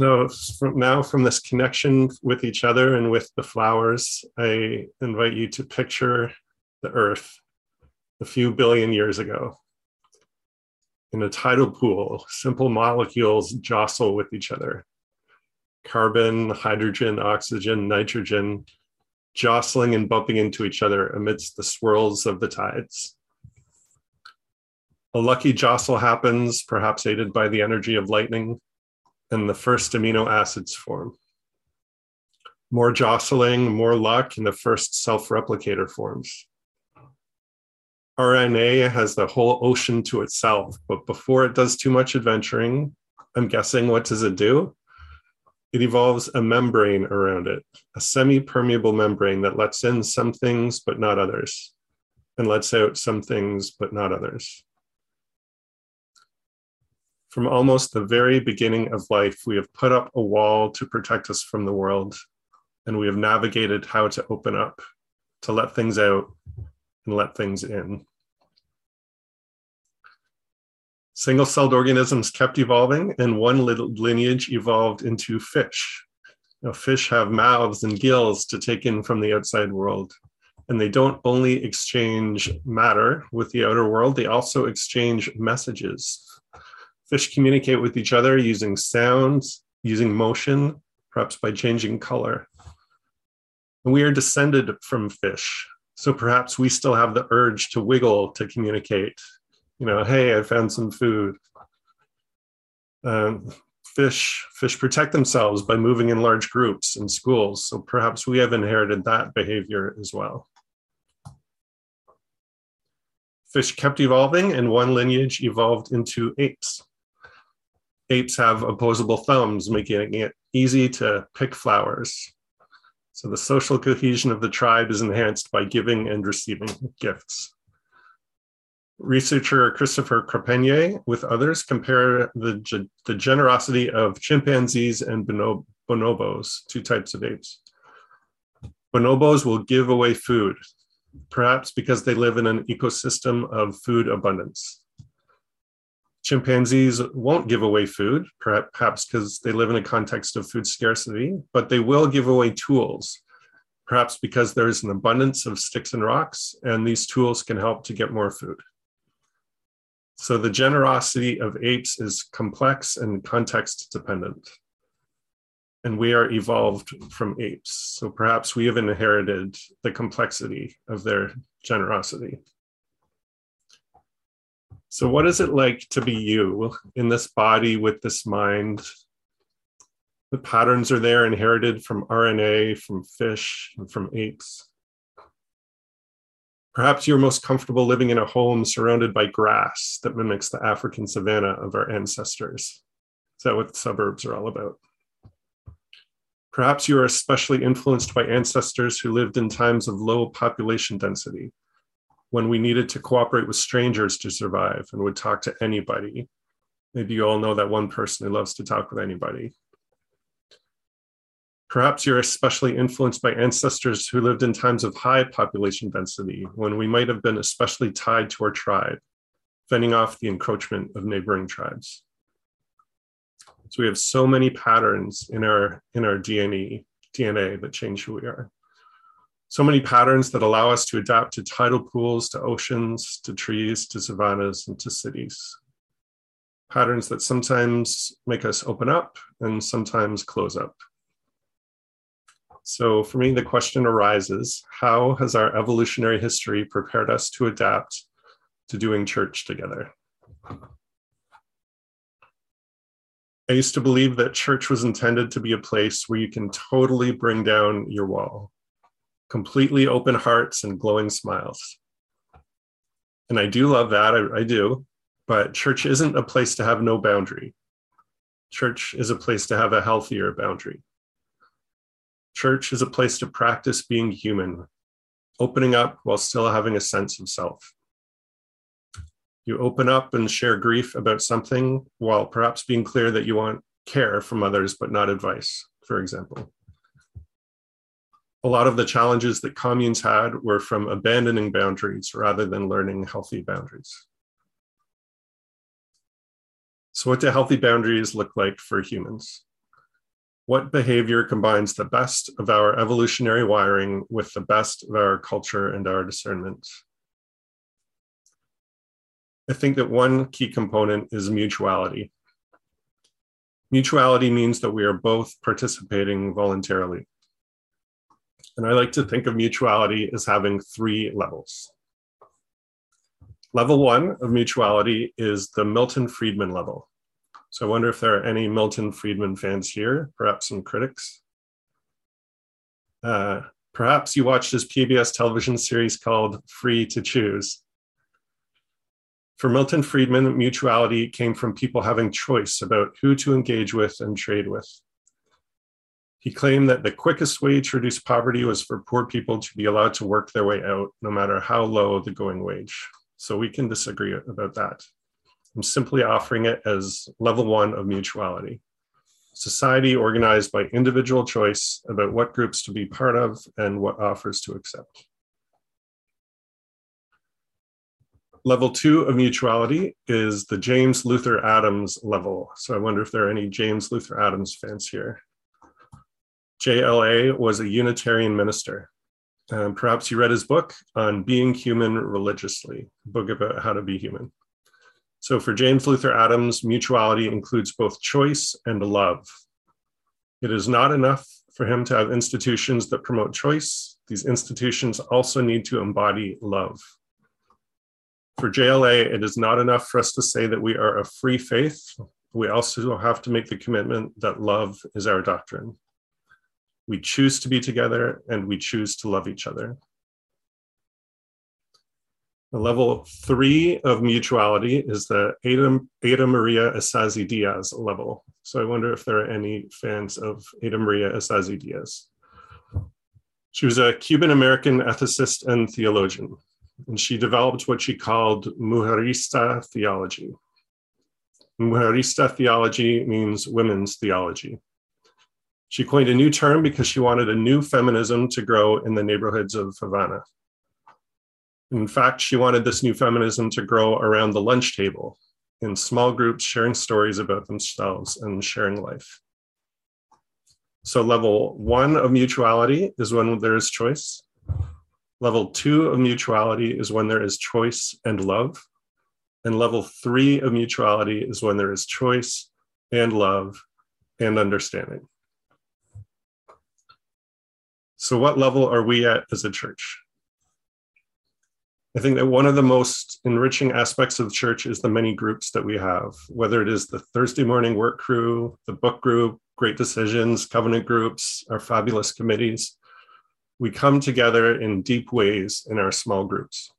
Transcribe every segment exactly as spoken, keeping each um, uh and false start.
know, from now from this connection with each other and with the flowers, I invite you to picture the earth a few billion years ago. In a tidal pool, simple molecules jostle with each other. Carbon, hydrogen, oxygen, nitrogen, jostling and bumping into each other amidst the swirls of the tides. A lucky jostle happens, perhaps aided by the energy of lightning, and the first amino acids form. More jostling, more luck, and the first self-replicator forms. R N A has the whole ocean to itself, but before it does too much adventuring, I'm guessing, what does it do? It evolves a membrane around it, a semi-permeable membrane that lets in some things but not others, and lets out some things but not others. From almost the very beginning of life, we have put up a wall to protect us from the world, and we have navigated how to open up, to let things out, and let things in. Single-celled organisms kept evolving, and one little lineage evolved into fish. Now, fish have mouths and gills to take in from the outside world, and they don't only exchange matter with the outer world, they also exchange messages. Fish communicate with each other using sounds, using motion, perhaps by changing color. And we are descended from fish, so perhaps we still have the urge to wiggle, to communicate. You know, hey, I found some food. Um, fish, fish protect themselves by moving in large groups in schools. So perhaps we have inherited that behavior as well. Fish kept evolving, and one lineage evolved into apes. Apes have opposable thumbs, making it easy to pick flowers. So the social cohesion of the tribe is enhanced by giving and receiving gifts. Researcher Christopher Cropenye with others compare the, the generosity of chimpanzees and bonobos, two types of apes. Bonobos will give away food, perhaps because they live in an ecosystem of food abundance. Chimpanzees won't give away food, perhaps because they live in a context of food scarcity, but they will give away tools, perhaps because there is an abundance of sticks and rocks, and these tools can help to get more food. So the generosity of apes is complex and context dependent. And we are evolved from apes. So perhaps we have inherited the complexity of their generosity. So what is it like to be you in this body with this mind? The patterns are there, inherited from R N A, from fish, and from apes. Perhaps you're most comfortable living in a home surrounded by grass that mimics the African savanna of our ancestors. Is that what the suburbs are all about? Perhaps you are especially influenced by ancestors who lived in times of low population density, when we needed to cooperate with strangers to survive and would talk to anybody. Maybe you all know that one person who loves to talk with anybody. Perhaps you're especially influenced by ancestors who lived in times of high population density, when we might have been especially tied to our tribe, fending off the encroachment of neighboring tribes. So we have so many patterns in our, in our D N A, D N A that change who we are. So many patterns that allow us to adapt to tidal pools, to oceans, to trees, to savannas, and to cities. Patterns that sometimes make us open up and sometimes close up. So for me, the question arises, how has our evolutionary history prepared us to adapt to doing church together? I used to believe that church was intended to be a place where you can totally bring down your wall, completely open hearts and glowing smiles. And I do love that, I, I do, but church isn't a place to have no boundary. Church is a place to have a healthier boundary. Church is a place to practice being human, opening up while still having a sense of self. You open up and share grief about something while perhaps being clear that you want care from others, but not advice, for example. A lot of the challenges that communes had were from abandoning boundaries rather than learning healthy boundaries. So what do healthy boundaries look like for humans? What behavior combines the best of our evolutionary wiring with the best of our culture and our discernment? I think that one key component is mutuality. Mutuality means that we are both participating voluntarily. And I like to think of mutuality as having three levels. Level one of mutuality is the Milton Friedman level. So I wonder if there are any Milton Friedman fans here, perhaps some critics. Uh, perhaps you watched his P B S television series called Free to Choose. For Milton Friedman, mutuality came from people having choice about who to engage with and trade with. He claimed that the quickest way to reduce poverty was for poor people to be allowed to work their way out, no matter how low the going wage. So we can disagree about that. I'm simply offering it as level one of mutuality. Society organized by individual choice about what groups to be part of and what offers to accept. Level two of mutuality is the James Luther Adams level. So I wonder if there are any James Luther Adams fans here. J L A was a Unitarian minister. Um, perhaps you read his book on Being Human Religiously, a book about how to be human. So for James Luther Adams, mutuality includes both choice and love. It is not enough for him to have institutions that promote choice. These institutions also need to embody love. For J L A, it is not enough for us to say that we are a free faith. We also have to make the commitment that love is our doctrine. We choose to be together and we choose to love each other. Level three of mutuality is the Ada, Ada María Isasi-Díaz level. So I wonder if there are any fans of Ada María Isasi-Díaz. She was a Cuban-American ethicist and theologian, and she developed what she called Mujerista theology. Mujerista theology means women's theology. She coined a new term because she wanted a new feminism to grow in the neighborhoods of Havana. In fact, she wanted this new feminism to grow around the lunch table, in small groups sharing stories about themselves and sharing life. So level one of mutuality is when there is choice. Level two of mutuality is when there is choice and love. And level three of mutuality is when there is choice and love and understanding. So what level are we at as a church? I think that one of the most enriching aspects of church is the many groups that we have, whether it is the Thursday morning work crew, the book group, Great Decisions, covenant groups, our fabulous committees. We come together in deep ways in our small groups.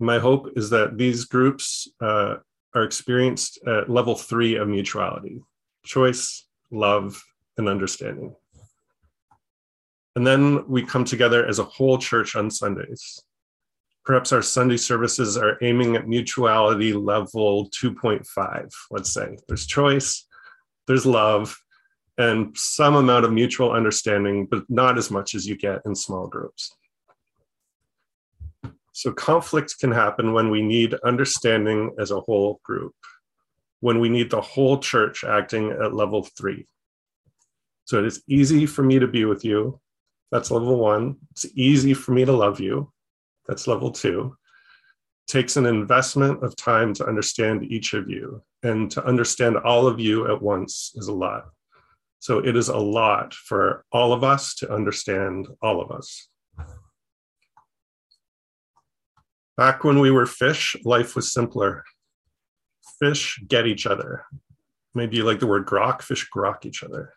My hope is that these groups uh, are experienced at level three of mutuality, choice, love, and understanding. And then we come together as a whole church on Sundays. Perhaps our Sunday services are aiming at mutuality level two point five, let's say. There's choice, there's love, and some amount of mutual understanding, but not as much as you get in small groups. So conflict can happen when we need understanding as a whole group, when we need the whole church acting at level three. So it is easy for me to be with you. That's level one. It's easy for me to love you. That's level two. Takes an investment of time to understand each of you, and to understand all of you at once is a lot. So it is a lot for all of us to understand all of us. Back when we were fish, life was simpler. Fish get each other. Maybe you like the word grok, fish grok each other.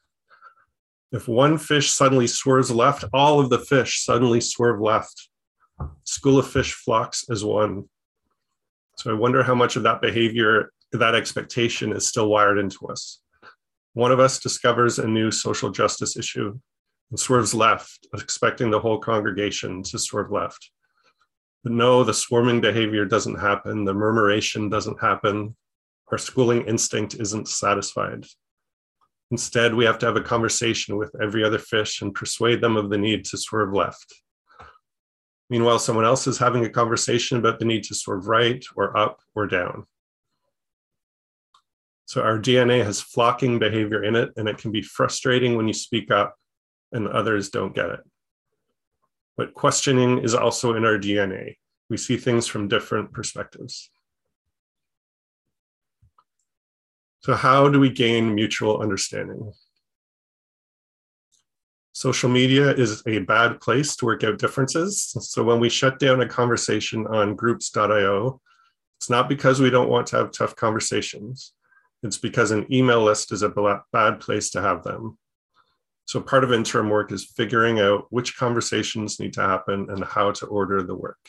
If one fish suddenly swerves left, all of the fish suddenly swerve left. School of fish flocks as one. So I wonder how much of that behavior, that expectation is still wired into us. One of us discovers a new social justice issue and swerves left, expecting the whole congregation to swerve left. But no, the swarming behavior doesn't happen. The murmuration doesn't happen. Our schooling instinct isn't satisfied. Instead, we have to have a conversation with every other fish and persuade them of the need to swerve left. Meanwhile, someone else is having a conversation about the need to swerve right or up or down. So our D N A has flocking behavior in it, and it can be frustrating when you speak up and others don't get it. But questioning is also in our D N A. We see things from different perspectives. So how do we gain mutual understanding? Social media is a bad place to work out differences. So when we shut down a conversation on groups dot i o, it's not because we don't want to have tough conversations. It's because an email list is a bad place to have them. So part of interim work is figuring out which conversations need to happen and how to order the work.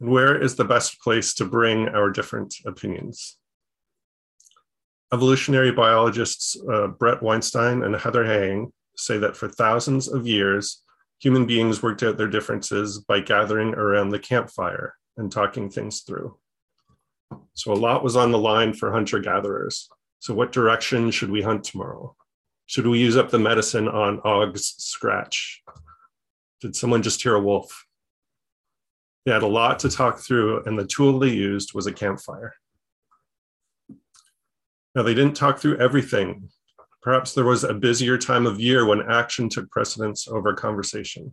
And where is the best place to bring our different opinions? Evolutionary biologists uh, Brett Weinstein and Heather Heying say that for thousands of years, human beings worked out their differences by gathering around the campfire and talking things through. So a lot was on the line for hunter-gatherers. So what direction should we hunt tomorrow? Should we use up the medicine on Og's scratch? Did someone just hear a wolf? They had a lot to talk through, and the tool they used was a campfire. Now, they didn't talk through everything. Perhaps there was a busier time of year when action took precedence over conversation.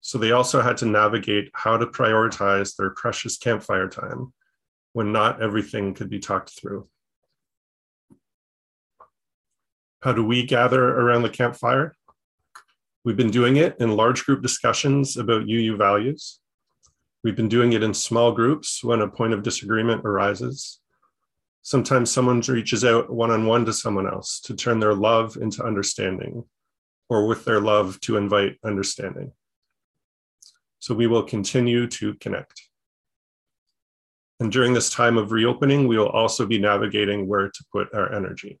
So they also had to navigate how to prioritize their precious campfire time when not everything could be talked through. How do we gather around the campfire? We've been doing it in large group discussions about U U values. We've been doing it in small groups when a point of disagreement arises. Sometimes someone reaches out one-on-one to someone else to turn their love into understanding, or with their love to invite understanding. So we will continue to connect. And during this time of reopening, we will also be navigating where to put our energy.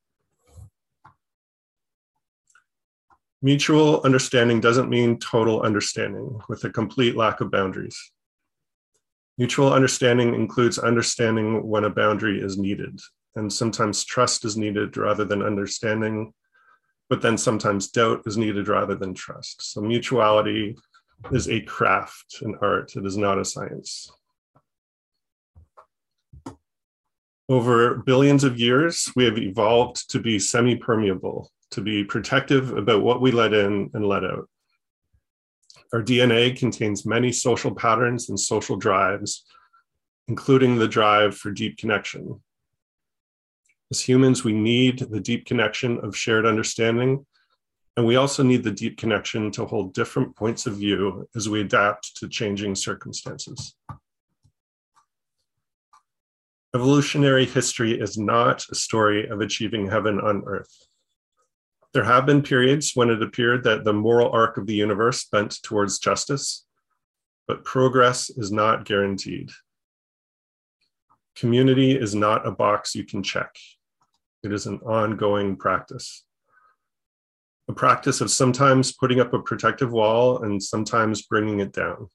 Mutual understanding doesn't mean total understanding with a complete lack of boundaries. Mutual understanding includes understanding when a boundary is needed, and sometimes trust is needed rather than understanding, but then sometimes doubt is needed rather than trust. So mutuality is a craft, an art. It is not a science. Over billions of years, we have evolved to be semi-permeable, to be protective about what we let in and let out. Our D N A contains many social patterns and social drives, including the drive for deep connection. As humans, we need the deep connection of shared understanding, and we also need the deep connection to hold different points of view as we adapt to changing circumstances. Evolutionary history is not a story of achieving heaven on earth. There have been periods when it appeared that the moral arc of the universe bent towards justice, but progress is not guaranteed. Community is not a box you can check. It is an ongoing practice. A practice of sometimes putting up a protective wall and sometimes bringing it down.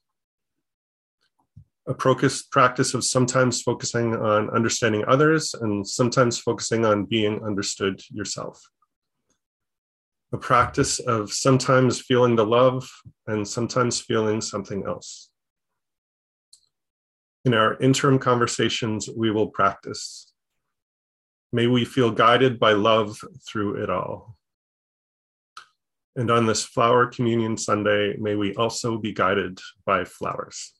A practice of sometimes focusing on understanding others and sometimes focusing on being understood yourself. A practice of sometimes feeling the love and sometimes feeling something else. In our interim conversations, we will practice. May we feel guided by love through it all. And on this Flower Communion Sunday, may we also be guided by flowers.